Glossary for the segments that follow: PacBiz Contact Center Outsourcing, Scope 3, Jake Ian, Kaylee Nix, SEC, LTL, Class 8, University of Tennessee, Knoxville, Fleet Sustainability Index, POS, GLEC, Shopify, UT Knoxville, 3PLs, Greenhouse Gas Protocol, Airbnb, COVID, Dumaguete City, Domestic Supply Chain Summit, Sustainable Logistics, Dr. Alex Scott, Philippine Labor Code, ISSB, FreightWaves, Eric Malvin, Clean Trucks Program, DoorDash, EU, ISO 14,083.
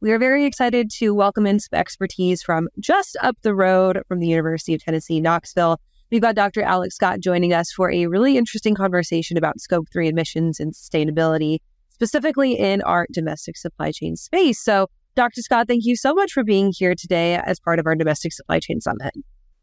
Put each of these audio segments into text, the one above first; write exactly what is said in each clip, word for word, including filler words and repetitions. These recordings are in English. We are very excited to welcome in some expertise from just up the road from the University of Tennessee, Knoxville. We've got Doctor Alex Scott joining us for a really interesting conversation about Scope three emissions and sustainability, specifically in our domestic supply chain space. So, Doctor Scott, thank you so much for being here today as part of our Domestic Supply Chain Summit.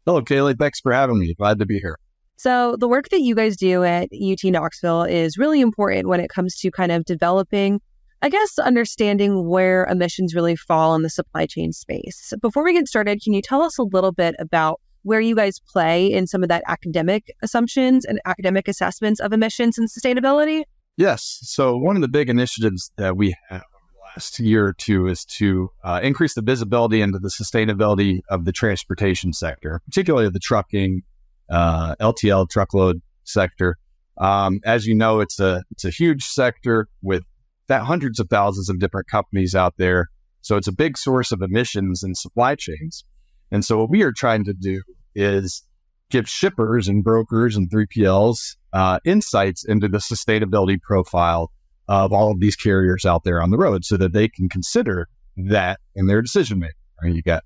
Hello, Kaylee. Thanks for having me. Glad to be here. So the work that you guys do at U T Knoxville is really important when it comes to kind of developing, I guess, understanding where emissions really fall in the supply chain space. Before we get started, can you tell us a little bit about where you guys play in some of that academic assumptions and academic assessments of emissions and sustainability? Yes. So one of the big initiatives that we have over the last year or two is to uh, increase the visibility into the sustainability of the transportation sector, particularly the trucking, uh, L T L truckload sector. Um, as you know, it's a it's a huge sector with that hundreds of thousands of different companies out there. So it's a big source of emissions in supply chains. And so what we are trying to do is give shippers and brokers and three P Ls uh, insights into the sustainability profile of all of these carriers out there on the road so that they can consider that in their decision making. Right? You got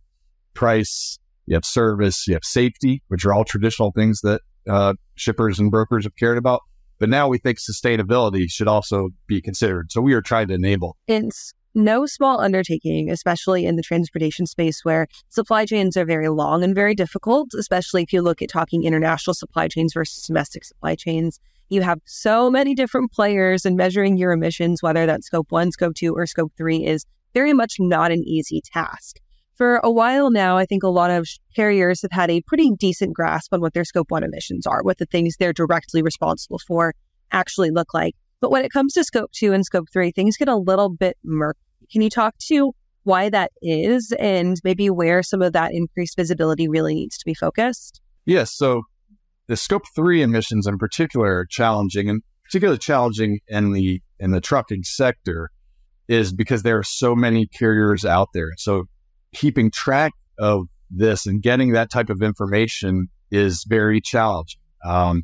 price, you have service, you have safety, which are all traditional things that uh, shippers and brokers have cared about. But now we think sustainability should also be considered. So we are trying to enable. It's no small undertaking, especially in the transportation space where supply chains are very long and very difficult, especially if you look at talking international supply chains versus domestic supply chains. You have so many different players, and measuring your emissions, whether that's Scope one, Scope two, or Scope three, is very much not an easy task. For a while now, I think a lot of carriers have had a pretty decent grasp on what their Scope one emissions are, what the things they're directly responsible for actually look like. But when it comes to Scope two and Scope three, things get a little bit murky. Can you talk to why that is and maybe where some of that increased visibility really needs to be focused? Yes. So the Scope three emissions in particular are challenging, and particularly challenging in the, in the trucking sector is because there are so many carriers out there. So keeping track of this and getting that type of information is very challenging. Um,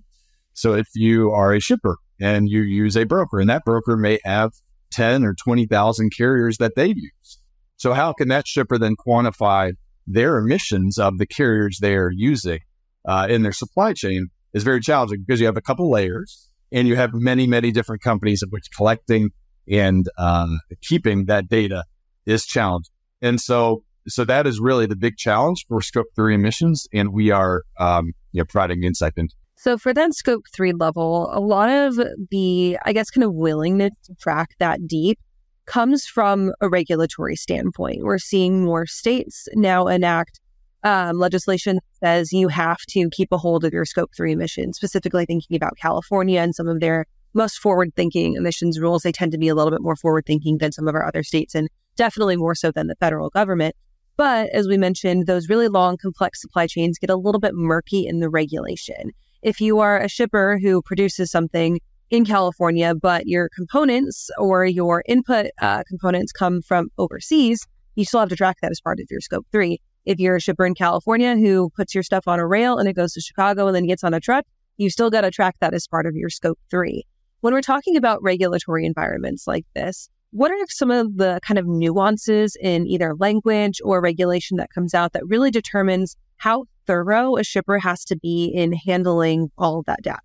so if you are a shipper and you use a broker, and that broker may have ten or twenty thousand carriers that they use. So how can that shipper then quantify their emissions of the carriers they are using uh, in their supply chain is very challenging because you have a couple layers and you have many, many different companies of which collecting and um, keeping that data is challenging. And so So that is really the big challenge for Scope three emissions, and we are um, you know, providing insight into. So for that Scope three level, a lot of the, I guess, kind of willingness to track that deep comes from a regulatory standpoint. We're seeing more states now enact um, legislation that says you have to keep a hold of your Scope three emissions, specifically thinking about California and some of their most forward-thinking emissions rules. They tend to be a little bit more forward-thinking than some of our other states, and definitely more so than the federal government. But as we mentioned, those really long, complex supply chains get a little bit murky in the regulation. If you are a shipper who produces something in California, but your components or your input uh, components come from overseas, you still have to track that as part of your Scope three. If you're a shipper in California who puts your stuff on a rail and it goes to Chicago and then gets on a truck, you still got to track that as part of your Scope three. When we're talking about regulatory environments like this, what are some of the kind of nuances in either language or regulation that comes out that really determines how thorough a shipper has to be in handling all of that data?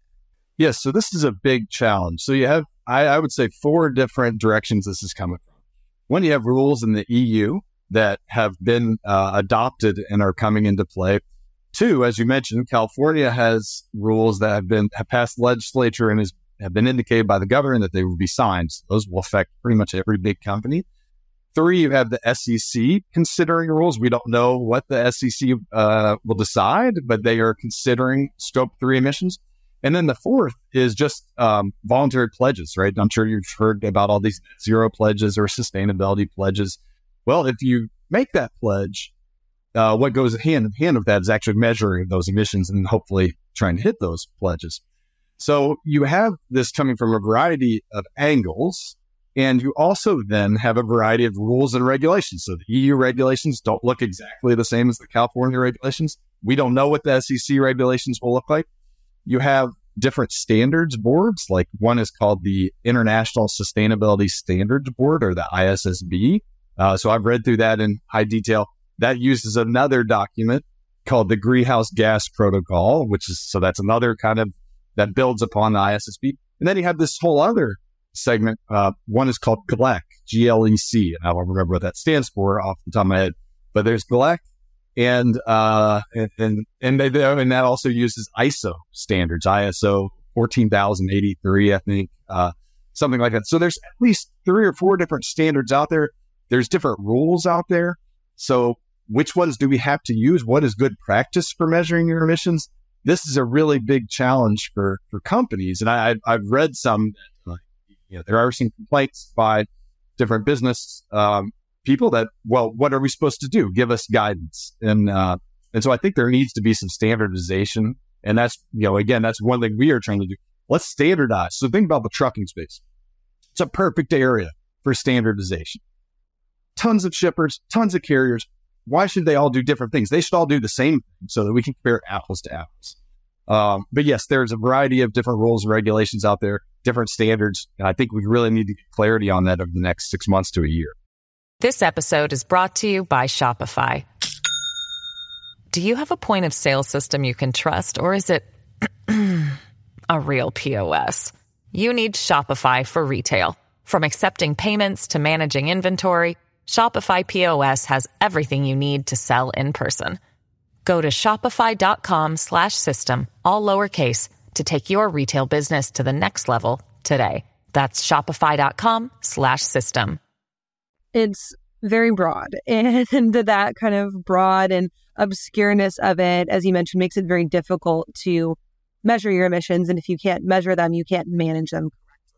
Yes. So this is a big challenge. So you have, I, I would say, four different directions this is coming from. One, you have rules in the E U that have been uh, adopted and are coming into play. Two, as you mentioned, California has rules that have been have passed legislature and is have been indicated by the governor that they will be signed. So those will affect pretty much every big company. Three, you have the S E C considering rules. We don't know what the S E C uh, will decide, but they are considering Scope three emissions. And then the fourth is just um, voluntary pledges, right? I'm sure you've heard about all these zero pledges or sustainability pledges. Well, if you make that pledge, uh, what goes hand in hand with that is actually measuring those emissions and hopefully trying to hit those pledges. So you have this coming from a variety of angles, and you also then have a variety of rules and regulations. So the E U regulations don't look exactly the same as the California regulations. We don't know what the S E C regulations will look like. You have different standards boards, like one is called the International Sustainability Standards Board, or the I S S B. Uh, so I've read through that in high detail. That uses another document called the Greenhouse Gas Protocol, which is, so that's another kind of, that builds upon the I S S B. And then you have this whole other segment. Uh, one is called G L E C, G L E C. I don't remember what that stands for off the top of my head, but there's G L E C. And, uh, and, and they, they, and that also uses I S O standards, I S O fourteen thousand eighty-three, I think, uh, something like that. So there's at least three or four different standards out there. There's different rules out there. So which ones do we have to use? What is good practice for measuring your emissions? This is a really big challenge for, for companies. And I, I've read some, you know, there are some complaints by different business, um, people that, well, what are we supposed to do? Give us guidance. And, uh, and so I think there needs to be some standardization. And that's, you know, again, that's one thing we are trying to do. Let's standardize. So think about the trucking space. It's a perfect area for standardization. Tons of shippers, tons of carriers. Why should they all do different things? They should all do the same thing so that we can compare apples to apples. Um, but yes, there's a variety of different rules and regulations out there, different standards. And I think we really need to get clarity on that over the next six months to a year. This episode is brought to you by Shopify. Do you have a point of sale system you can trust, or is it a real P O S? You need Shopify for retail. From accepting payments to managing inventory, Shopify P O S has everything you need to sell in person. Go to shopify.com slash system, all lowercase, to take your retail business to the next level today. That's shopify.com slash system. It's very broad, and that kind of broad and obscureness of it, as you mentioned, makes it very difficult to measure your emissions. And if you can't measure them, you can't manage them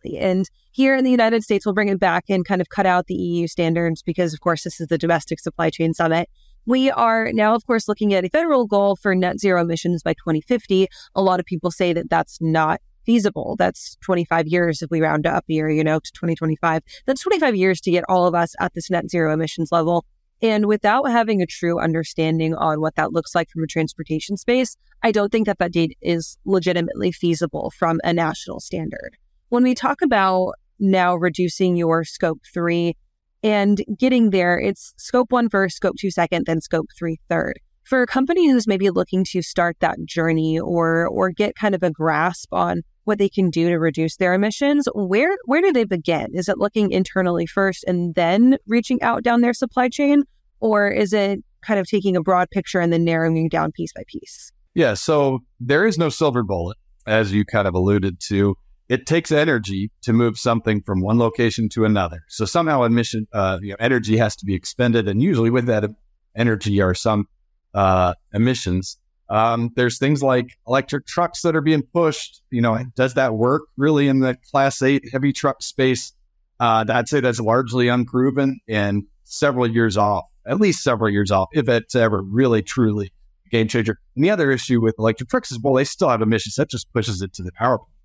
correctly. And here in the United States, we'll bring it back and kind of cut out the E U standards because, of course, this is the Domestic Supply Chain Summit. We are now, of course, looking at a federal goal for net zero emissions by twenty fifty. A lot of people say that that's not feasible. That's twenty-five years if we round up here, you know, to twenty twenty-five. That's twenty-five years to get all of us at this net zero emissions level. And without having a true understanding on what that looks like from a transportation space, I don't think that that date is legitimately feasible from a national standard. When we talk about now reducing your scope three and getting there, it's scope one first, scope two second, then scope three third. For a company who's maybe looking to start that journey or or get kind of a grasp on what they can do to reduce their emissions, where where do they begin? Is it looking internally first and then reaching out down their supply chain? Or is it kind of taking a broad picture and then narrowing down piece by piece? Yeah, so there is no silver bullet, as you kind of alluded to. It takes energy to move something from one location to another. So somehow emission, uh, you know, energy has to be expended, and usually with that energy are some uh, emissions. Um, there's things like electric trucks that are being pushed. You know, does that work really in the Class eight heavy truck space? Uh, I'd say that's largely unproven and several years off, at least several years off, if it's ever really, truly a game changer. And the other issue with electric trucks is, well, they still have emissions. That just pushes it to the power plant,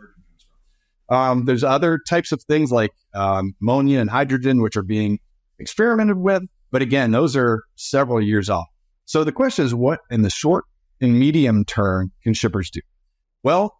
right? Um, there's other types of things like um, ammonia and hydrogen, which are being experimented with. But again, those are several years off. So the question is, what in the short and medium term can shippers do? Well,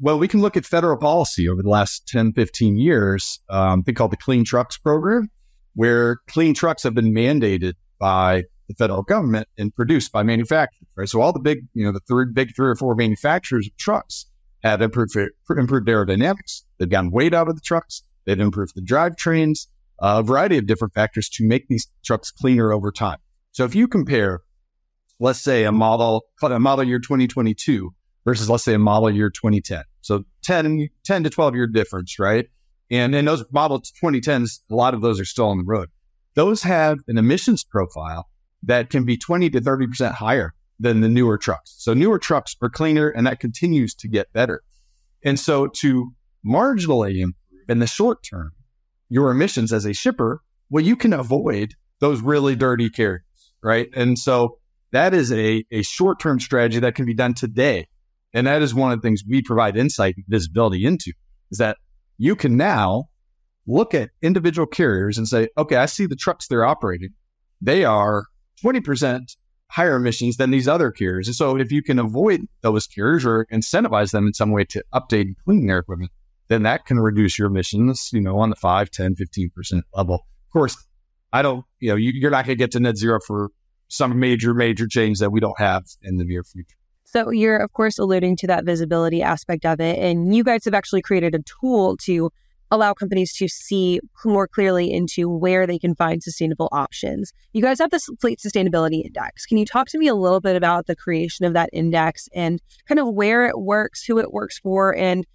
well, we can look at federal policy over the last ten, fifteen years, um, a thing called the Clean Trucks Program, where clean trucks have been mandated by the federal government and produced by manufacturers, right? So all the big, you know, the three, big three or four manufacturers of trucks have improved, improved aerodynamics. They've gotten weight out of the trucks. They've improved the drivetrains, uh, a variety of different factors to make these trucks cleaner over time. So if you compare, let's say a model, a model year twenty twenty-two versus, let's say, a model year twenty ten. So ten, ten to twelve year difference, right? And in those model twenty tens, a lot of those are still on the road. Those have an emissions profile that can be twenty to thirty percent higher than the newer trucks. So newer trucks are cleaner, and that continues to get better. And so to marginally improve in the short term your emissions as a shipper well, you can avoid those really dirty carriers, right? And so that is a, a short-term strategy that can be done today. And that is one of the things we provide insight and visibility into, is that you can now look at individual carriers and say, okay, I see the trucks they're operating. They are twenty percent higher emissions than these other carriers. And so if you can avoid those carriers or incentivize them in some way to update and clean their equipment, then that can reduce your emissions, you know, on the five, ten, fifteen percent level. Of course, I don't, you know, you, you're not going to get to net zero for some major, major change that we don't have in the near future. So you're, of course, alluding to that visibility aspect of it. And you guys have actually created a tool to allow companies to see more clearly into where they can find sustainable options. You guys have this Fleet Sustainability Index. Can you talk to me a little bit about the creation of that index and kind of where it works, who it works for, and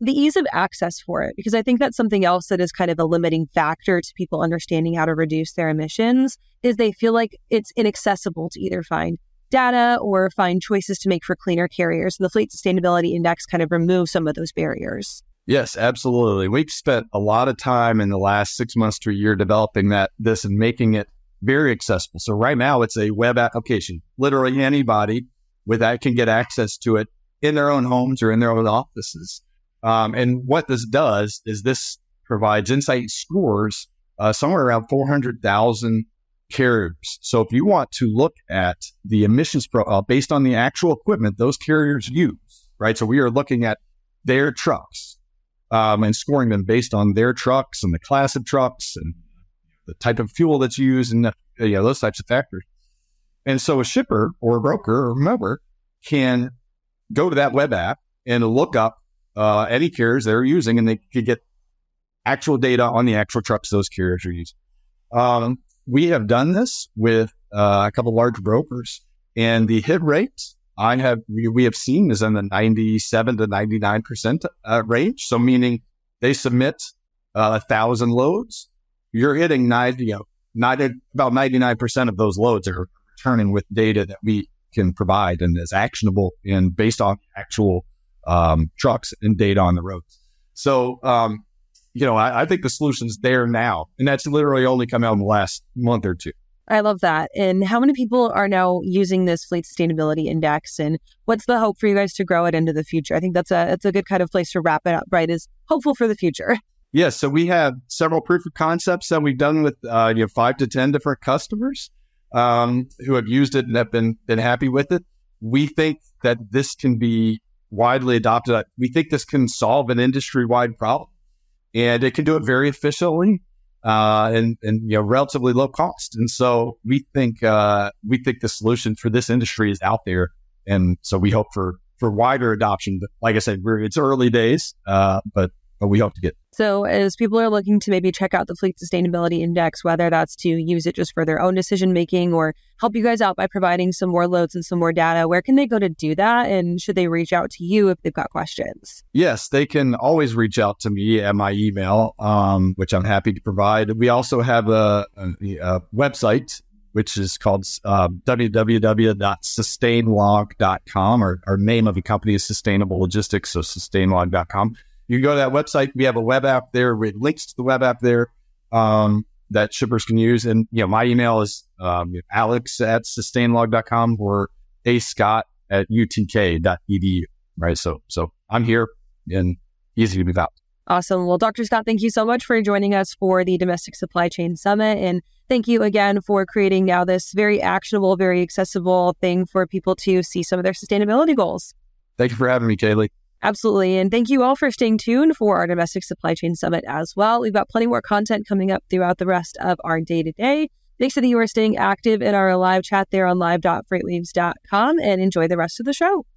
the ease of access for it? Because I think that's something else that is kind of a limiting factor to people understanding how to reduce their emissions, is they feel like it's inaccessible to either find data or find choices to make for cleaner carriers. And the Fleet Sustainability Index kind of removes some of those barriers. Yes, absolutely. We've spent a lot of time in the last six months to a year developing that this and making it very accessible. So right now it's a web application. Literally anybody with that can get access to it in their own homes or in their own offices. Um, and what this does is this provides insight scores uh, somewhere around four hundred thousand carriers. So if you want to look at the emissions profile based on the actual equipment those carriers use, right? So we are looking at their trucks. Um, and scoring them based on their trucks and the class of trucks and the type of fuel that's used and the, you know, those types of factors. And so a shipper or a broker or whomever can go to that web app and look up uh, any carriers they're using, and they could get actual data on the actual trucks those carriers are using. Um, we have done this with uh, a couple large brokers, and the hit rates I have, we, we have seen is in the ninety-seven to ninety-nine percent uh, range. So meaning they submit a uh, thousand loads, you're hitting ninety, you know, not about ninety-nine percent of those loads are returning with data that we can provide and is actionable and based on actual um, trucks and data on the roads. So, um, you know, I, I think the solution's there now, and that's literally only come out in the last month or two. I love that. And how many people are now using this Fleet Sustainability Index? And what's the hope for you guys to grow it into the future? I think that's a that's a good kind of place to wrap it up, right? Is hopeful for the future. Yes. Yeah, so we have several proof of concepts that we've done with uh, you know, five to ten different customers um, who have used it and have been, been happy with it. We think that this can be widely adopted. We think this can solve an industry-wide problem, and it can do it very efficiently. Uh, and, and, you know, relatively low cost. And so we think, uh, we think the solution for this industry is out there. And so we hope for, for wider adoption. But like I said, we're, it's early days, uh, but, but we hope to get. So as people are looking to maybe check out the Fleet Sustainability Index, whether that's to use it just for their own decision-making or help you guys out by providing some more loads and some more data, where can they go to do that? And should they reach out to you if they've got questions? Yes, they can always reach out to me at my email, um, which I'm happy to provide. We also have a, a, a website, which is called uh, w w w dot sustain log dot com. Our, our name of the company is Sustainable Logistics, so sustain log dot com. You can go to that website. We have a web app there. We have links to the web app there um, that shippers can use. And, you know, my email is um, alex at sustain log dot com or ascott at u t k dot e d u, right? So so I'm here and easy to be found. Awesome. Well, Doctor Scott, thank you so much for joining us for the Domestic Supply Chain Summit. And thank you again for creating now this very actionable, very accessible thing for people to see some of their sustainability goals. Thank you for having me, Kaylee. Absolutely. And thank you all for staying tuned for our Domestic Supply Chain Summit as well. We've got plenty more content coming up throughout the rest of our day-to-day. Make sure that you are staying active in our live chat there on live dot freightwaves dot com and enjoy the rest of the show.